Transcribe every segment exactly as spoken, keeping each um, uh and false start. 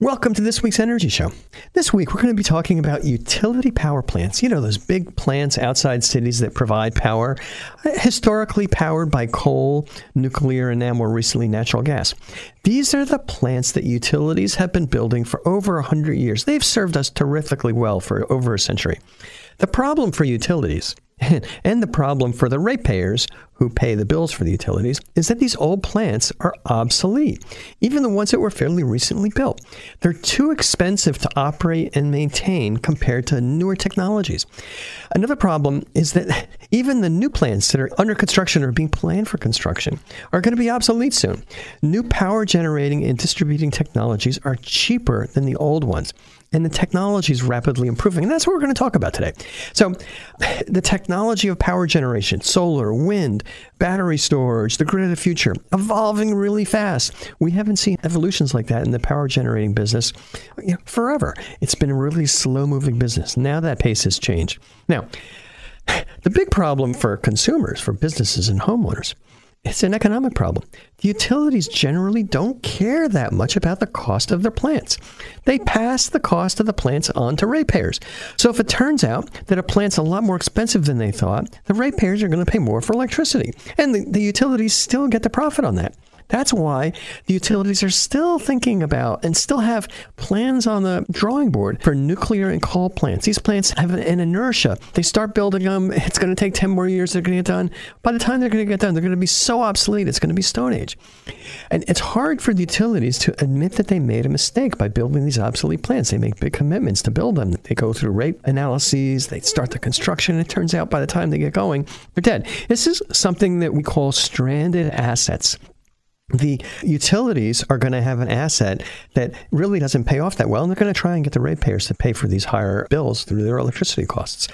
Welcome to this week's Energy Show. This week, we're going to be talking about utility power plants. You know, those big plants outside cities that provide power, historically powered by coal, nuclear, and now more recently natural gas. These are the plants that utilities have been building for over one hundred years. They've served us terrifically well for over a century. The problem for utilities, and the problem for the ratepayers who pay the bills for the utilities, is that these old plants are obsolete, even the ones that were fairly recently built. They're too expensive to operate and maintain compared to newer technologies. Another problem is that even the new plants that are under construction or being planned for construction are going to be obsolete soon. New power generating and distributing technologies are cheaper than the old ones, and the technology is rapidly improving. And that's what we're going to talk about today. So the technology of power generation, solar, wind, battery storage, the grid of the future, evolving really fast. We haven't seen evolutions like that in the power generating business you know, forever. It's been a really slow-moving business. Now that pace has changed. Now, the big problem for consumers, for businesses and homeowners, it's an economic problem. The utilities generally don't care that much about the cost of their plants. They pass the cost of the plants on to ratepayers. So if it turns out that a plant's a lot more expensive than they thought, the ratepayers are going to pay more for electricity. And the, the utilities still get the profit on that. That's why the utilities are still thinking about and still have plans on the drawing board for nuclear and coal plants. These plants have an inertia. They start building them. It's going to take ten more years. They're going to get done. By the time they're going to get done, they're going to be so obsolete. It's going to be Stone Age. And it's hard for the utilities to admit that they made a mistake by building these obsolete plants. They make big commitments to build them. They go through rate analyses. They start the construction. And it turns out by the time they get going, they're dead. This is something that we call stranded assets. The utilities are going to have an asset that really doesn't pay off that well, and they're going to try and get the ratepayers to pay for these higher bills through their electricity costs.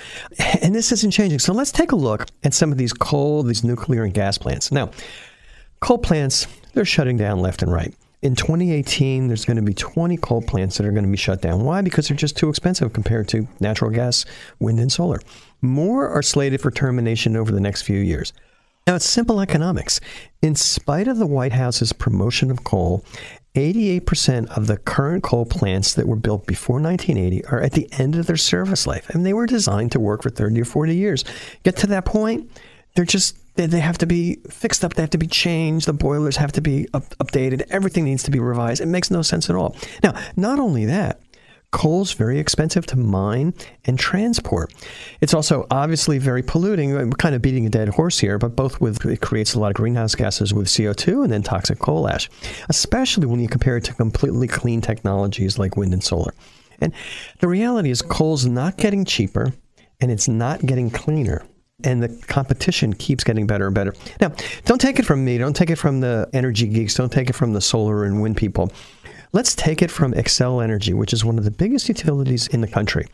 And this isn't changing. So let's take a look at some of these coal, these nuclear and gas plants. Now, coal plants, they're shutting down left and right. In twenty eighteen, there's going to be twenty coal plants that are going to be shut down. Why? Because they're just too expensive compared to natural gas, wind, and solar. More are slated for termination over the next few years. Now, it's simple economics. In spite of the White House's promotion of coal, eighty-eight percent of the current coal plants that were built before nineteen eighty are at the end of their service life. And they were designed to work for thirty or forty years. Get to that point, they're just, they, they have to be fixed up. They have to be changed. The boilers have to be up, updated. Everything needs to be revised. It makes no sense at all. Now, not only that, coal's very expensive to mine and transport. It's also obviously very polluting. We're kind of beating a dead horse here, but both with it creates a lot of greenhouse gases with C O two and then toxic coal ash, especially when you compare it to completely clean technologies like wind and solar. And the reality is coal's not getting cheaper and it's not getting cleaner. And the competition keeps getting better and better. Now, don't take it from me. Don't take it from the energy geeks. Don't take it from the solar and wind people. Let's take it from Xcel Energy, which is one of the biggest utilities in the country.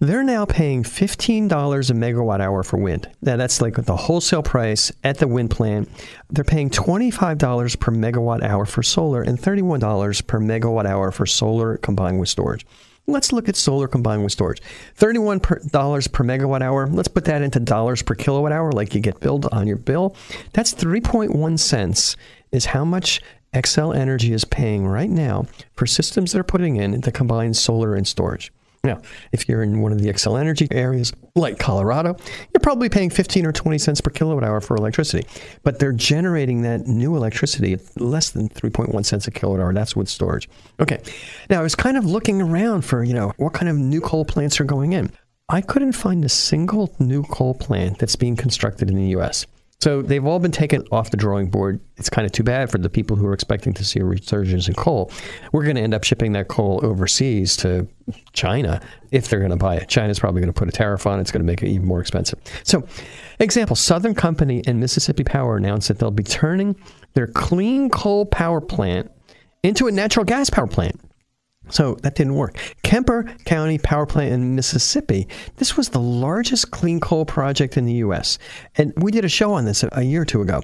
They're now paying fifteen dollars a megawatt hour for wind. Now, that's like the wholesale price at the wind plant. They're paying twenty-five dollars per megawatt hour for solar and thirty-one dollars per megawatt hour for solar combined with storage. Let's look at solar combined with storage. thirty-one dollars per megawatt hour. Let's put that into dollars per kilowatt hour like you get billed on your bill. That's three point one cents is how much Xcel Energy is paying right now for systems they're putting in that combine solar and storage. Now, if you're in one of the Xcel Energy areas like Colorado, you're probably paying fifteen or twenty cents per kilowatt hour for electricity. But they're generating that new electricity at less than three point one cents a kilowatt hour. That's with storage. Okay. Now, I was kind of looking around for, you know, what kind of new coal plants are going in. I couldn't find a single new coal plant that's being constructed in the U S So they've all been taken off the drawing board. It's kind of too bad for the people who are expecting to see a resurgence in coal. We're going to end up shipping that coal overseas to China if they're going to buy it. China's probably going to put a tariff on it. It's going to make it even more expensive. So, example, Southern Company and Mississippi Power announced that they'll be turning their clean coal power plant into a natural gas power plant. So that didn't work. Kemper County Power Plant in Mississippi, this was the largest clean coal project in the U S. And we did a show on this a year or two ago.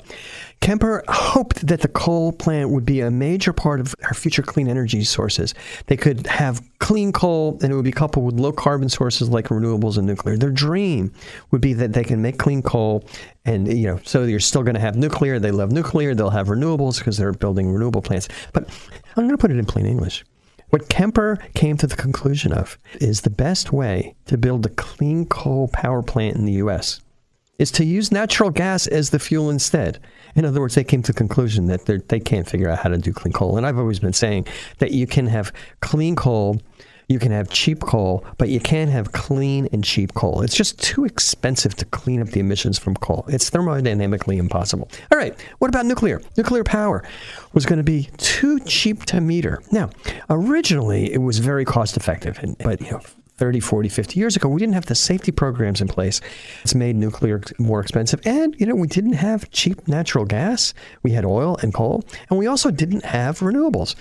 Kemper hoped that the coal plant would be a major part of our future clean energy sources. They could have clean coal and it would be coupled with low carbon sources like renewables and nuclear. Their dream would be that they can make clean coal and, you know, so you're still going to have nuclear. They love nuclear. They'll have renewables because they're building renewable plants. But I'm going to put it in plain English. What Kemper came to the conclusion of is the best way to build a clean coal power plant in the U S is to use natural gas as the fuel instead. In other words, they came to the conclusion that they can't figure out how to do clean coal. And I've always been saying that you can have clean coal, you can have cheap coal, but you can't have clean and cheap coal. It's just too expensive to clean up the emissions from coal. It's thermodynamically impossible. All right, what about nuclear? Nuclear power was going to be too cheap to meter. Now, originally, it was very cost-effective, but, you know, thirty, forty, fifty years ago, we didn't have the safety programs in place. It's made nuclear more expensive. And, you know, we didn't have cheap natural gas. We had oil and coal, and we also didn't have renewables.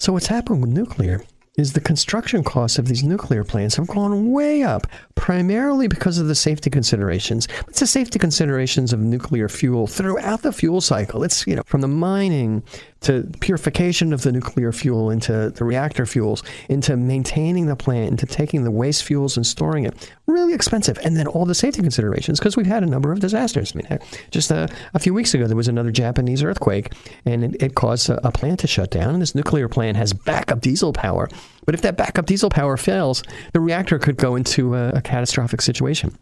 So what's happened with nuclear is the construction costs of these nuclear plants have gone way up, primarily because of the safety considerations. It's the safety considerations of nuclear fuel throughout the fuel cycle. It's, you know, from the mining to purification of the nuclear fuel into the reactor fuels, into maintaining the plant, into taking the waste fuels and storing it. Really expensive. And then all the safety considerations, because we've had a number of disasters. I mean, just a, a few weeks ago, there was another Japanese earthquake, and it, it caused a, a plant to shut down. And this nuclear plant has backup diesel power. But if that backup diesel power fails, the reactor could go into a, a catastrophic situation.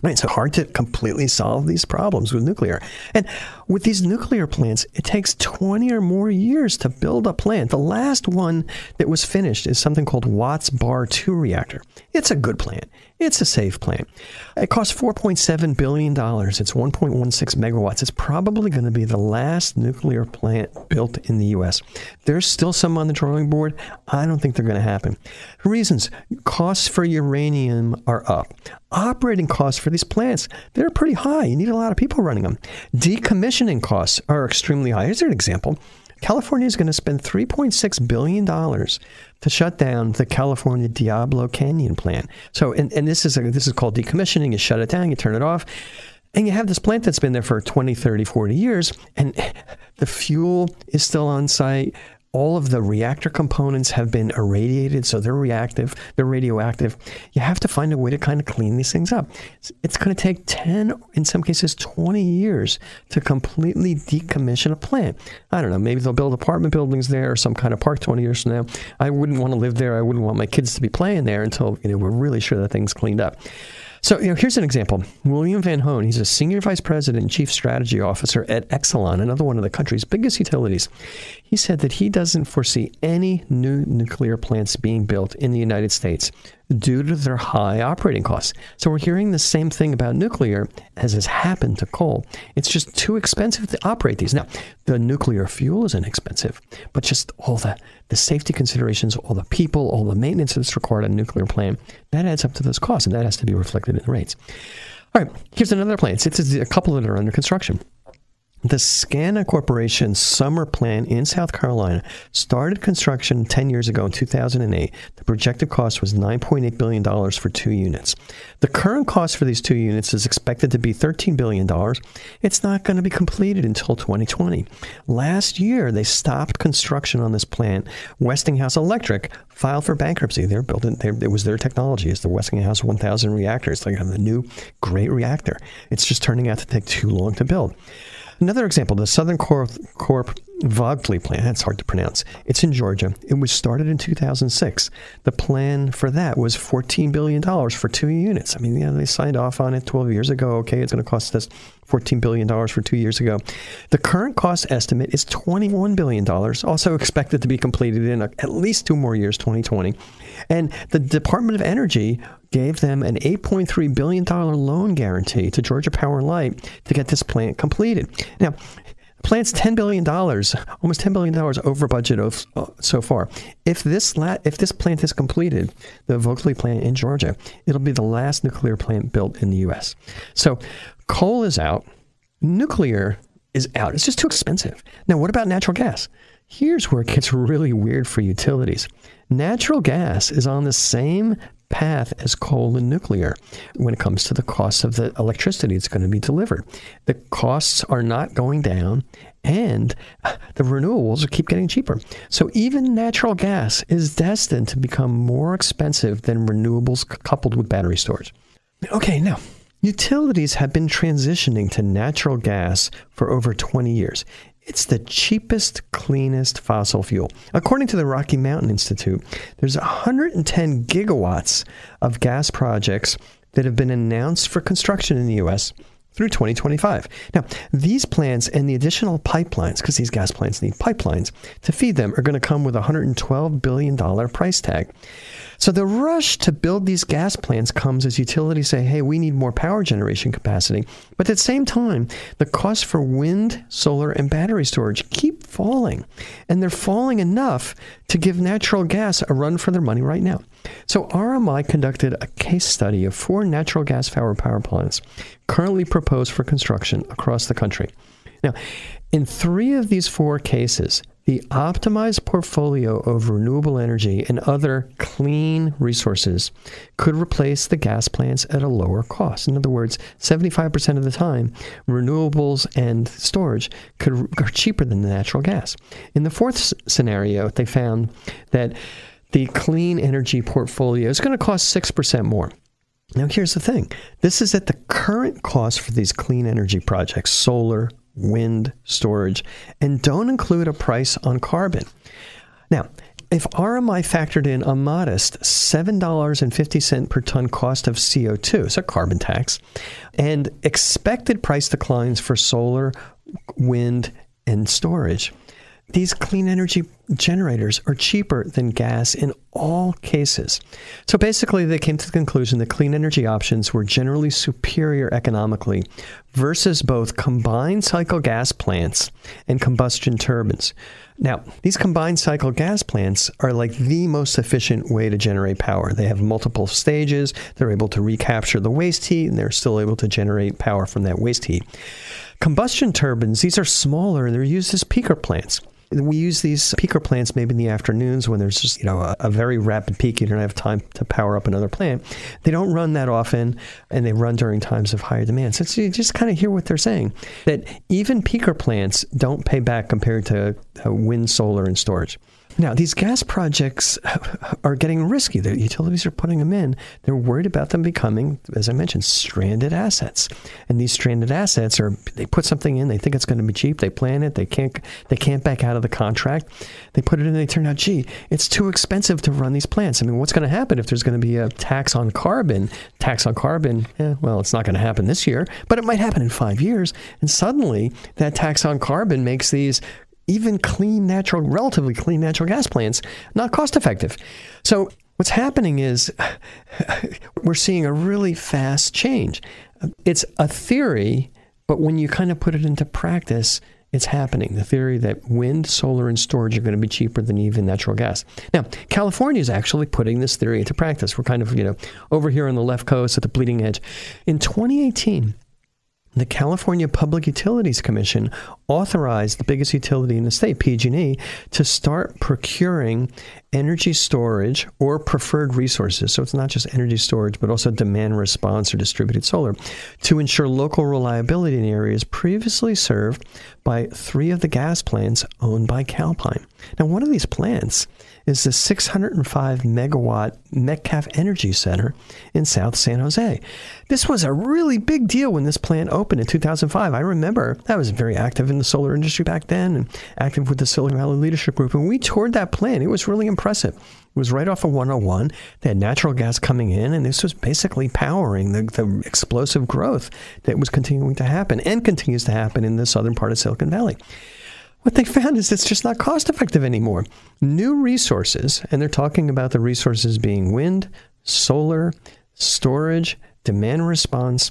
Right, so hard to completely solve these problems with nuclear. And with these nuclear plants, it takes twenty or more years to build a plant. The last one that was finished is something called Watts Bar two reactor. It's a good plant. It's a safe plant. It costs four point seven billion dollars. It's one point one six megawatts. It's probably going to be the last nuclear plant built in the U S. There's still some on the drawing board. I don't think they're going to happen. Reasons: costs for uranium are up. Operating costs for these plants, they're pretty high. You need a lot of people running them. Decommissioning costs are extremely high. Here's an example. California is going to spend three point six billion dollars to shut down the California Diablo Canyon plant. So, and, and this is a, this is called decommissioning. You shut it down, you turn it off, and you have this plant that's been there for twenty, thirty, forty years, and the fuel is still on site. All of the reactor components have been irradiated, so they're reactive, they're radioactive. You have to find a way to kind of clean these things up. It's going to take ten, in some cases, twenty years to completely decommission a plant. I don't know, maybe they'll build apartment buildings there or some kind of park twenty years from now. I wouldn't want to live there. I wouldn't want my kids to be playing there until, you know, we're really sure that thing's cleaned up. So, you know, here's an example. William Van Hone, he's a senior vice president and chief strategy officer at Exelon, another one of the country's biggest utilities. He said that he doesn't foresee any new nuclear plants being built in the United States due to their high operating costs. So we're hearing the same thing about nuclear as has happened to coal. It's just too expensive to operate these. Now, the nuclear fuel is inexpensive, but just all the, the safety considerations, all the people, all the maintenance that's required on a nuclear plant, that adds up to those costs, and that has to be reflected in the rates. All right, here's another plant. It's a couple that are under construction. The Scana Corporation Summer plant in South Carolina started construction ten years ago in two thousand eight. The projected cost was nine point eight billion dollars for two units. The current cost for these two units is expected to be thirteen billion dollars. It's not going to be completed until twenty twenty. Last year, they stopped construction on this plant. Westinghouse Electric filed for bankruptcy. They're building, they're, it was their technology. It's the Westinghouse one thousand reactor. It's like the new great reactor. It's just turning out to take too long to build. Another example, the Southern Corp, Corp Vogtley plant, that's hard to pronounce. It's in Georgia. It was started in two thousand six. The plan for that was fourteen billion dollars for two units. I mean, yeah, they signed off on it twelve years ago. Okay, it's going to cost us fourteen billion dollars for two years ago. The current cost estimate is twenty-one billion dollars, also expected to be completed in at least two more years, twenty twenty. And the Department of Energy gave them an eight point three billion dollars loan guarantee to Georgia Power Light to get this plant completed. Now, the plant's ten billion dollars, almost ten billion dollars over budget of, uh, so far. If this la- if this plant is completed, the Vogtley plant in Georgia, it'll be the last nuclear plant built in the U S. So coal is out. Nuclear is out. It's just too expensive. Now, what about natural gas? Here's where it gets really weird for utilities. Natural gas is on the same path as coal and nuclear when it comes to the cost of the electricity that's going to be delivered. The costs are not going down, and the renewables keep getting cheaper. So even natural gas is destined to become more expensive than renewables coupled with battery storage. Okay, now, utilities have been transitioning to natural gas for over twenty years. It's the cheapest, cleanest fossil fuel. According to the Rocky Mountain Institute, there's one hundred ten gigawatts of gas projects that have been announced for construction in the U S through twenty twenty-five. Now, these plants and the additional pipelines, because these gas plants need pipelines to feed them, are going to come with a one hundred twelve billion dollars price tag. So the rush to build these gas plants comes as utilities say, hey, we need more power generation capacity. But at the same time, the costs for wind, solar, and battery storage keep falling. And they're falling enough to give natural gas a run for their money right now. So R M I conducted a case study of four natural gas-powered power plants currently proposed for construction across the country. Now, in three of these four cases, the optimized portfolio of renewable energy and other clean resources could replace the gas plants at a lower cost. In other words, seventy-five percent of the time, renewables and storage could are cheaper than the natural gas. In the fourth s- scenario, they found that the clean energy portfolio is going to cost six percent more. Now, here's the thing. This is at the current cost for these clean energy projects, solar, wind, storage, and don't include a price on carbon. Now, if R M I factored in a modest seven dollars and fifty cents per ton cost of C O two, so carbon tax, and expected price declines for solar, wind, and storage, these clean energy generators are cheaper than gas in all cases. So basically, they came to the conclusion that clean energy options were generally superior economically versus both combined cycle gas plants and combustion turbines. Now, these combined cycle gas plants are like the most efficient way to generate power. They have multiple stages. They're able to recapture the waste heat, and they're still able to generate power from that waste heat. Combustion turbines, these are smaller, and they're used as peaker plants. We use these peaker plants maybe in the afternoons when there's just, you know, a, a very rapid peak. You don't have time to power up another plant. They don't run that often, and they run during times of higher demand. So it's, you just kind of hear what they're saying, that even peaker plants don't pay back compared to uh, wind, solar, and storage. Now, these gas projects are getting risky. The utilities are putting them in. They're worried about them becoming, as I mentioned, stranded assets. And these stranded assets are, they put something in, they think it's going to be cheap, they plan it, they can't they can't back out of the contract. They put it in and they turn out, gee, it's too expensive to run these plants. I mean, what's going to happen if there's going to be a tax on carbon? Tax on carbon, eh, well, it's not going to happen this year, but it might happen in five years. And suddenly, that tax on carbon makes these even clean natural, relatively clean natural gas plants, not cost effective. So what's happening is we're seeing a really fast change. It's a theory, but when you kind of put it into practice, it's happening. The theory that wind, solar, and storage are going to be cheaper than even natural gas. Now, California is actually putting this theory into practice. We're kind of, you know, over here on the left coast at the bleeding edge. In twenty eighteen, the California Public Utilities Commission authorized the biggest utility in the state, P G and E, to start procuring energy storage or preferred resources. So it's not just energy storage, but also demand response or distributed solar to ensure local reliability in areas previously served by three of the gas plants owned by Calpine. Now, one of these plants is the six hundred five megawatt Metcalf Energy Center in South San Jose. This was a really big deal when this plant opened in two thousand five. I remember I was very active in the solar industry back then and active with the Silicon Valley Leadership Group. And we toured that plant. It was really impressive. It was right off of one oh one. They had natural gas coming in, and this was basically powering the, the explosive growth that was continuing to happen and continues to happen in the southern part of Silicon Valley. What they found is it's just not cost effective anymore. New resources, and they're talking about the resources being wind, solar, storage, demand response,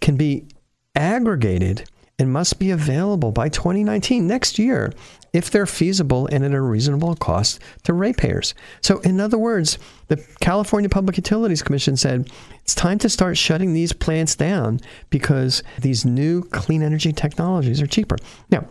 can be aggregated and must be available by twenty nineteen, next year, if they're feasible and at a reasonable cost to ratepayers. So in other words, the California Public Utilities Commission said, it's time to start shutting these plants down because these new clean energy technologies are cheaper. Now,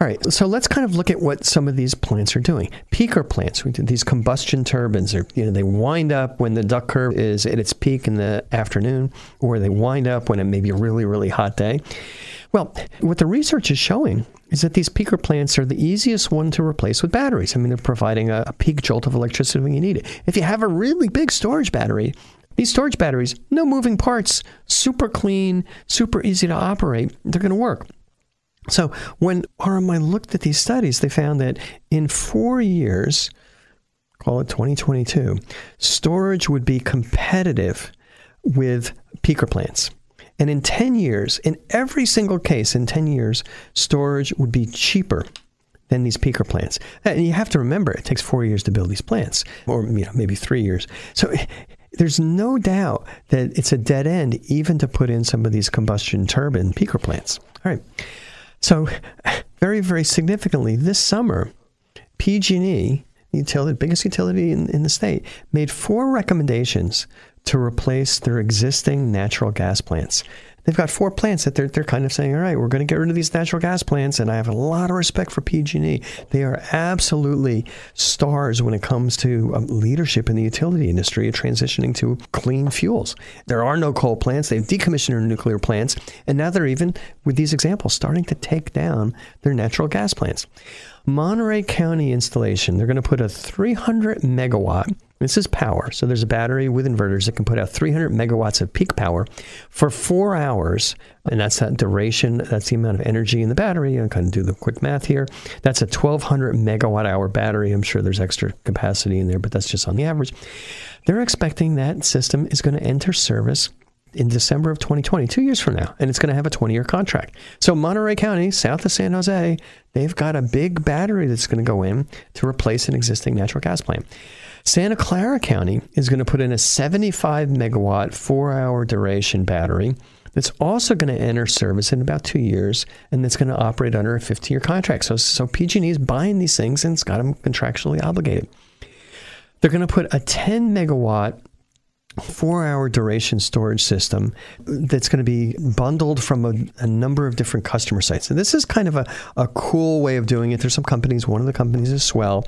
all right, so let's kind of look at what some of these plants are doing. Peaker plants, these combustion turbines, are, you know, they wind up when the duck curve is at its peak in the afternoon, or they wind up when it may be a really, really hot day. Well, what the research is showing is that these peaker plants are the easiest one to replace with batteries. I mean, they're providing a, a peak jolt of electricity when you need it. If you have a really big storage battery, these storage batteries, no moving parts, super clean, super easy to operate, they're going to work. So when R M I looked at these studies, they found that in four years, call it twenty twenty-two, storage would be competitive with peaker plants. And in ten years, in every single case, in ten years, storage would be cheaper than these peaker plants. And you have to remember, it takes four years to build these plants, or you know, maybe three years. So there's no doubt that it's a dead end even to put in some of these combustion turbine peaker plants. All right. So very, very significantly, this summer, P G and E, the biggest utility in, in the state, made four recommendations to replace their existing natural gas plants. They've got four plants that they're they're kind of saying, all right, we're going to get rid of these natural gas plants, and I have a lot of respect for P G and E. They are absolutely stars when it comes to um, leadership in the utility industry, transitioning to clean fuels. There are no coal plants. They've decommissioned their nuclear plants, and now they're even, with these examples, starting to take down their natural gas plants. Monterey County installation, they're going to put a three hundred megawatt, this is power, so there's a battery with inverters that can put out three hundred megawatts of peak power for four hours, and that's that duration, that's the amount of energy in the battery. I'm going to do the quick math here. That's a twelve hundred megawatt hour battery. I'm sure there's extra capacity in there, but that's just on the average. They're expecting that system is going to enter service in December of twenty twenty, two years from now, and it's going to have a twenty-year contract. So Monterey County, south of San Jose, they've got a big battery that's going to go in to replace an existing natural gas plant. Santa Clara County is going to put in a seventy-five megawatt, four-hour duration battery that's also going to enter service in about two years, and that's going to operate under a fifteen-year contract. So, so P G and E is buying these things, and it's got them contractually obligated. They're going to put a ten megawatt, four-hour duration storage system that's going to be bundled from a, a number of different customer sites. And this is kind of a, a cool way of doing it. There's some companies, one of the companies is Swell,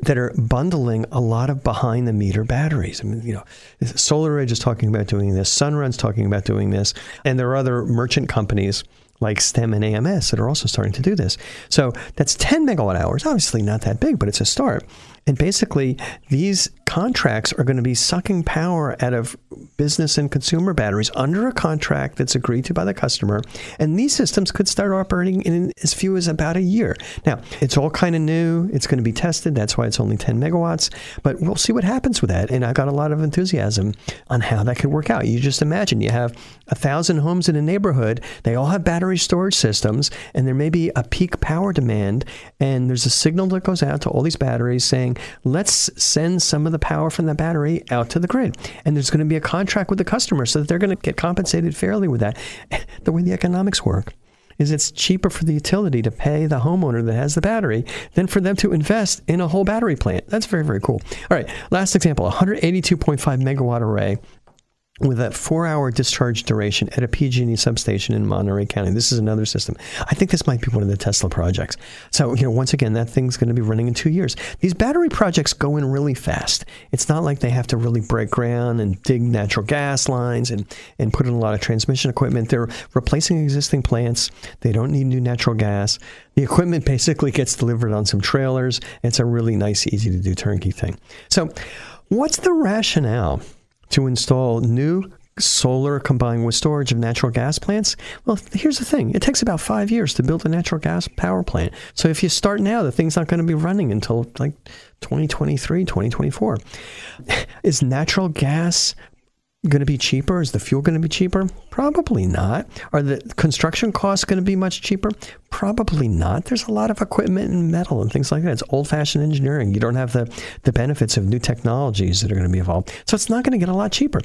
that are bundling a lot of behind-the-meter batteries. I mean, you know, SolarEdge is talking about doing this. Sunrun's talking about doing this. And there are other merchant companies like STEM and A M S that are also starting to do this. So that's ten megawatt hours, obviously not that big, but it's a start. And basically, these contracts are going to be sucking power out of business and consumer batteries under a contract that's agreed to by the customer. And these systems could start operating in as few as about a year. Now, it's all kind of new. It's going to be tested. That's why it's only ten megawatts. But we'll see what happens with that. And I've got a lot of enthusiasm on how that could work out. You just imagine you have a thousand homes in a neighborhood. They all have battery storage systems. And there may be a peak power demand. And there's a signal that goes out to all these batteries saying, let's send some of the power from the battery out to the grid. And there's going to be a contract with the customer so that they're going to get compensated fairly with that. The way the economics work is it's cheaper for the utility to pay the homeowner that has the battery than for them to invest in a whole battery plant. That's very, very cool. All right, last example, one hundred eighty-two point five megawatt array with a four-hour discharge duration at a P G and E substation in Monterey County. This is another system. I think this might be one of the Tesla projects. So, you know, once again, that thing's going to be running in two years. These battery projects go in really fast. It's not like they have to really break ground and dig natural gas lines and, and put in a lot of transmission equipment. They're replacing existing plants. They don't need new natural gas. The equipment basically gets delivered on some trailers. It's a really nice, easy-to-do turnkey thing. So what's the rationale to install new solar combined with storage of natural gas plants? Well, here's the thing. It takes about five years to build a natural gas power plant. So if you start now, the thing's not going to be running until like twenty twenty-three, twenty twenty-four. Is natural gas going to be cheaper? Is the fuel going to be cheaper? Probably not. Are the construction costs going to be much cheaper? Probably not. There's a lot of equipment and metal and things like that. It's old-fashioned engineering. You don't have the, the benefits of new technologies that are going to be involved. So it's not going to get a lot cheaper.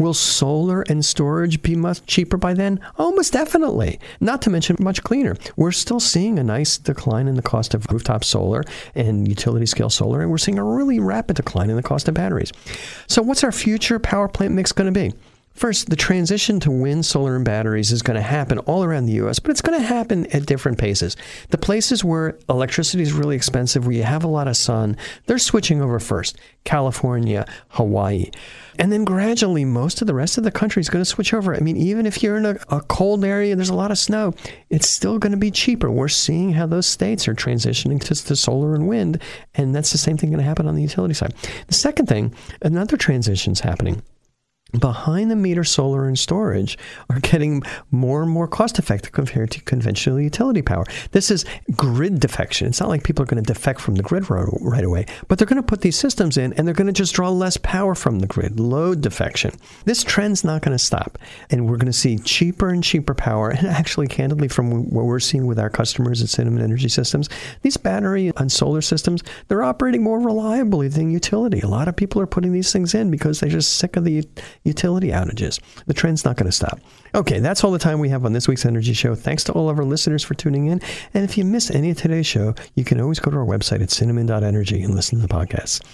Will solar and storage be much cheaper by then? Almost definitely. Not to mention much cleaner. We're still seeing a nice decline in the cost of rooftop solar and utility-scale solar, and we're seeing a really rapid decline in the cost of batteries. So what's our future power plant mix going to be? First, the transition to wind, solar, and batteries is going to happen all around the U S, but it's going to happen at different paces. The places where electricity is really expensive, where you have a lot of sun, they're switching over first. California, Hawaii. And then gradually, most of the rest of the country is going to switch over. I mean, even if you're in a, a cold area and there's a lot of snow, it's still going to be cheaper. We're seeing how those states are transitioning to, to solar and wind, and that's the same thing going to happen on the utility side. The second thing, another transition's happening. behind-the-meter solar and storage are getting more and more cost-effective compared to conventional utility power. This is grid defection. It's not like people are going to defect from the grid right away, but they're going to put these systems in, and they're going to just draw less power from the grid, load defection. This trend's not going to stop, and we're going to see cheaper and cheaper power, and actually, candidly, from what we're seeing with our customers at Cinnamon Energy Systems, these battery and solar systems, they're operating more reliably than utility. A lot of people are putting these things in because they're just sick of the utility outages. The trend's not going to stop. Okay, that's all the time we have on this week's Energy Show. Thanks to all of our listeners for tuning in. And if you miss any of today's show, you can always go to our website at cinnamon dot energy and listen to the podcast.